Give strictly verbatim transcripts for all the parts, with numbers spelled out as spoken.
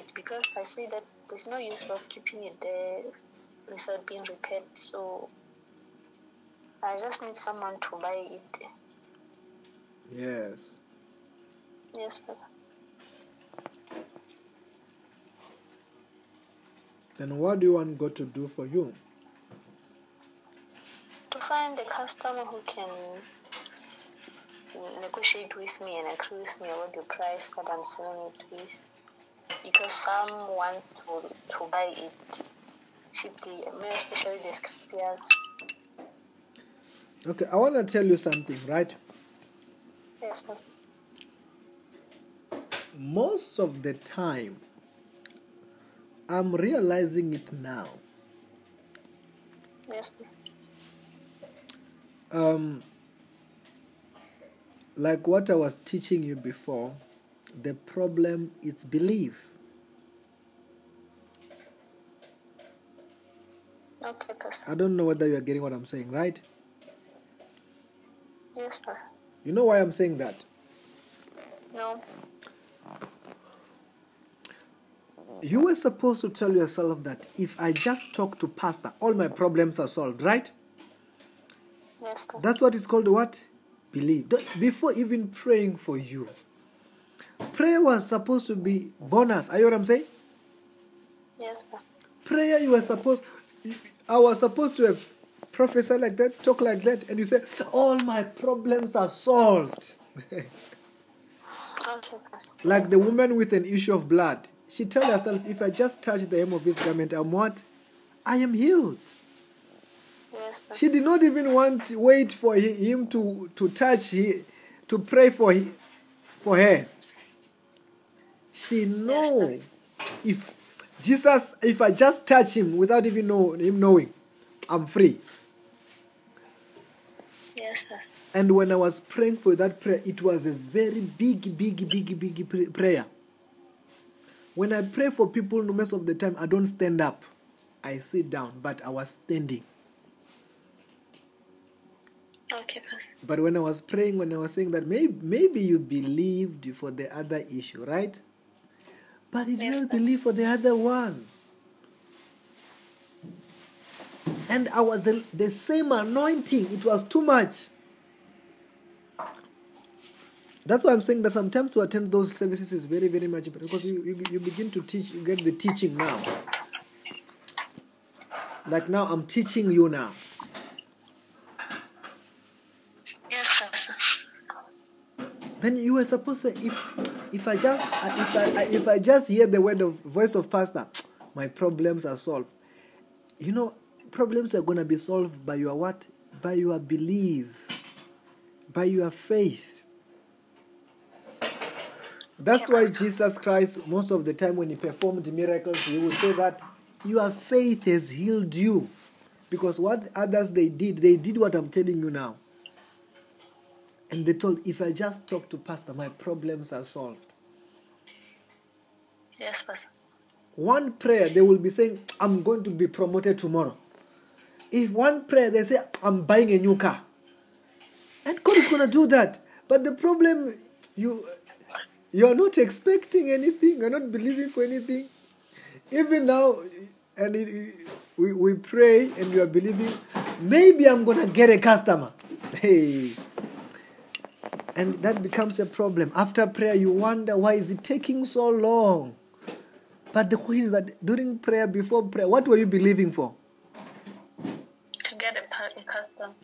it, because I see that there's no use of keeping it there without being repaired. So I just need someone to buy it. Yes. Yes, brother. Then what do you want God to do for you? To find a customer who can negotiate with me and agree with me about the price that I'm selling it with. Because some want to, to buy it cheaply, especially the scriptures. Okay, I want to tell you something, right? Yes, yes. Most of the time, I'm realizing it now. Yes, please. Um, like what I was teaching you before, the problem is belief. Okay, please. I don't know whether you are getting what I'm saying, right? Yes, please. You know why I'm saying that? No. You were supposed to tell yourself that if I just talk to pastor, all my problems are solved, right? Yes, sir. That's what is called what? Believe. Before even praying for you. Prayer was supposed to be bonus. Are you what I'm saying? Yes, sir. Prayer, you were supposed... I was supposed to have prophesied like that, talk like that, and you say, all my problems are solved. Like the woman with an issue of blood. She tells herself, if I just touch the hem of his garment, I'm what? I am healed. Yes, she did not even want wait for him to, to touch, he, to pray for, he, for her. She knows, if Jesus, if I just touch him without even know, him knowing, I'm free. Yes, sir. And when I was praying for that prayer, it was a very big, big, big, big, big prayer. When I pray for people, most of the time, I don't stand up. I sit down, but I was standing. Okay. But when I was praying, when I was saying that, maybe, maybe you believed for the other issue, right? But you did not believe for the other one. And I was the, the same anointing. It was too much. That's why I'm saying that sometimes to attend those services is very, very much important, because you, you, you begin to teach, you get the teaching now. Like now, I'm teaching you now. Yes, sir. Then you were supposed to say, if, if I just, if I, if I just hear the word of voice of pastor, my problems are solved. You know, problems are gonna be solved by your what? By your belief, by your faith. That's why Jesus Christ, most of the time when he performed miracles, he would say that your faith has healed you. Because what others they did, they did what I'm telling you now. And they told, if I just talk to pastor, my problems are solved. Yes, pastor. One prayer, they will be saying, I'm going to be promoted tomorrow. If one prayer, they say, I'm buying a new car. And God is going to do that. But the problem, you... You are not expecting anything. You are not believing for anything. Even now, and it, we, we pray and you are believing, maybe I'm going to get a customer. Hey. And that becomes a problem. After prayer, you wonder, why is it taking so long? But the question is that during prayer, before prayer, what were you believing for? To get a, a customer.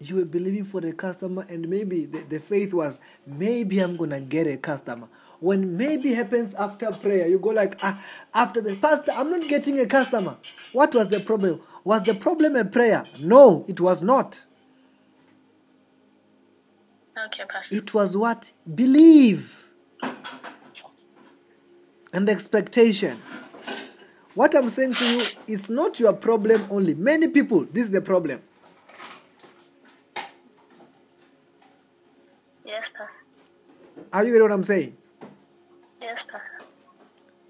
You were believing for the customer, and maybe the, the faith was, maybe I'm going to get a customer. When maybe happens after prayer, you go like, ah, after the pastor, I'm not getting a customer. What was the problem? Was the problem a prayer? No, it was not. Okay, pastor. It was what? Believe. And expectation. What I'm saying to you, it's not your problem only. Many people, this is the problem. Yes, pastor. Are you getting what I'm saying? Yes, pastor.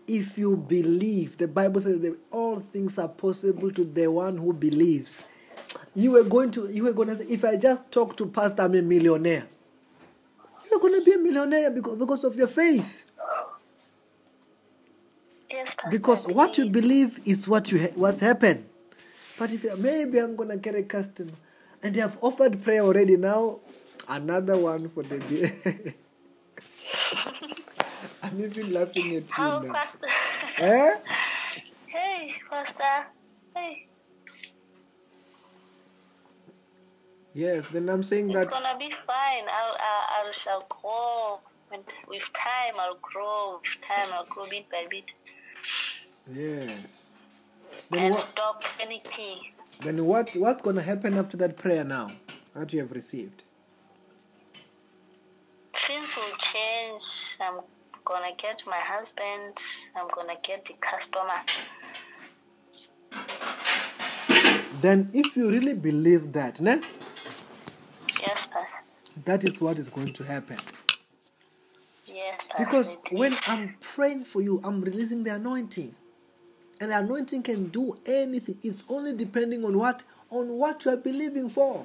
If you believe, the Bible says that all things are possible to the one who believes. You were going to, you were going to say, if I just talk to pastor, I'm a millionaire. You're going to be a millionaire because, because of your faith. Yes, Pastor, because what you believe is what you ha- what's happened. But if you, maybe I'm gonna get a customer, and they have offered prayer already now, another one for the day. I'm even laughing at you. How, now. Pastor? Eh? Hey, Pastor. Hey. Yes, then I'm saying it's that it's gonna be fine. I'll I I'll shall grow with, with time. I'll grow with time. I'll grow bit by bit. Yes. Then and what, stop panicking. Then what what's gonna happen after that prayer now that you have received? Things will change. I'm gonna get my husband. I'm gonna get the customer. Then, if you really believe that, ne? Yes, Pastor. That is what is going to happen. Yes, Pastor. Because when I'm praying for you, I'm releasing the anointing. And the anointing can do anything. It's only depending on what on what you are believing for.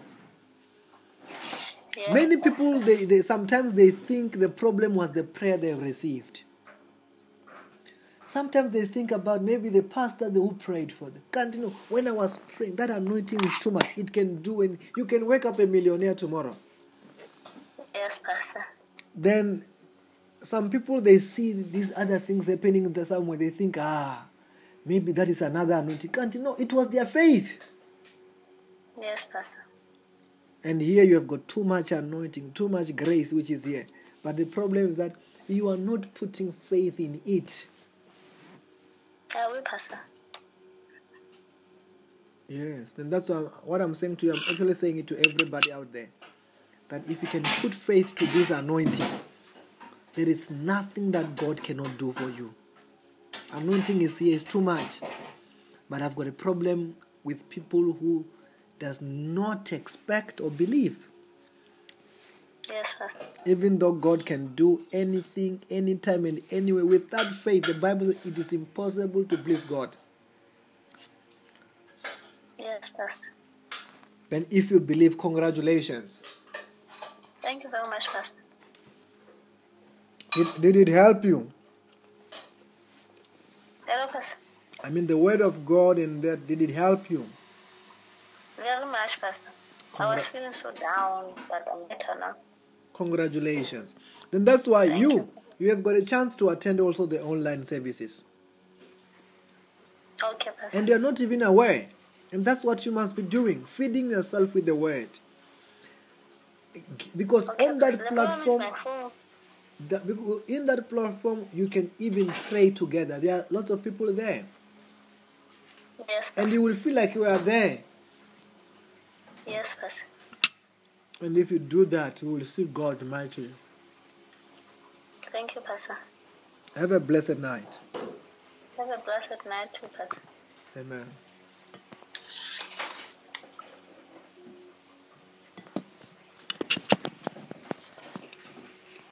Yes, Many Pastor. people, they, they sometimes they think the problem was the prayer they received. Sometimes they think about maybe the pastor who prayed for them. Can't you know, when I was praying, that anointing is too much. It can do, and you can wake up a millionaire tomorrow. Yes, Pastor. Then some people, they see these other things happening in the somewhere. They think, ah, maybe that is another anointing. Can't you know, it was their faith. Yes, Pastor. And here you have got too much anointing, too much grace, which is here. But the problem is that you are not putting faith in it. I will, Pastor. Yes, then that's what I'm saying to you. I'm actually saying it to everybody out there. That if you can put faith to this anointing, there is nothing that God cannot do for you. Anointing is here, it's too much. But I've got a problem with people who does not expect or believe. Yes, sir. Even though God can do anything, anytime, and anywhere, without faith, the Bible says it is impossible to please God. Yes, Pastor. Then if you believe, congratulations. Thank you very much, Pastor. Did, did it help you? Hello, Pastor. I mean, the word of God and that, did it help you? Very much, Pastor. Congra- I was feeling so down, but I'm better now. Congratulations. Then that's why you, you you have got a chance to attend also the online services. Okay, Pastor. And you're not even aware. And that's what you must be doing, feeding yourself with the word. Because okay, on that platform, that, in that platform, you can even pray together. There are lots of people there. Yes. And you will feel like you are there. Yes, Pastor. And if you do that, you will see God mightily. Thank you, Pastor. Have a blessed night. Have a blessed night too, Pastor. Amen.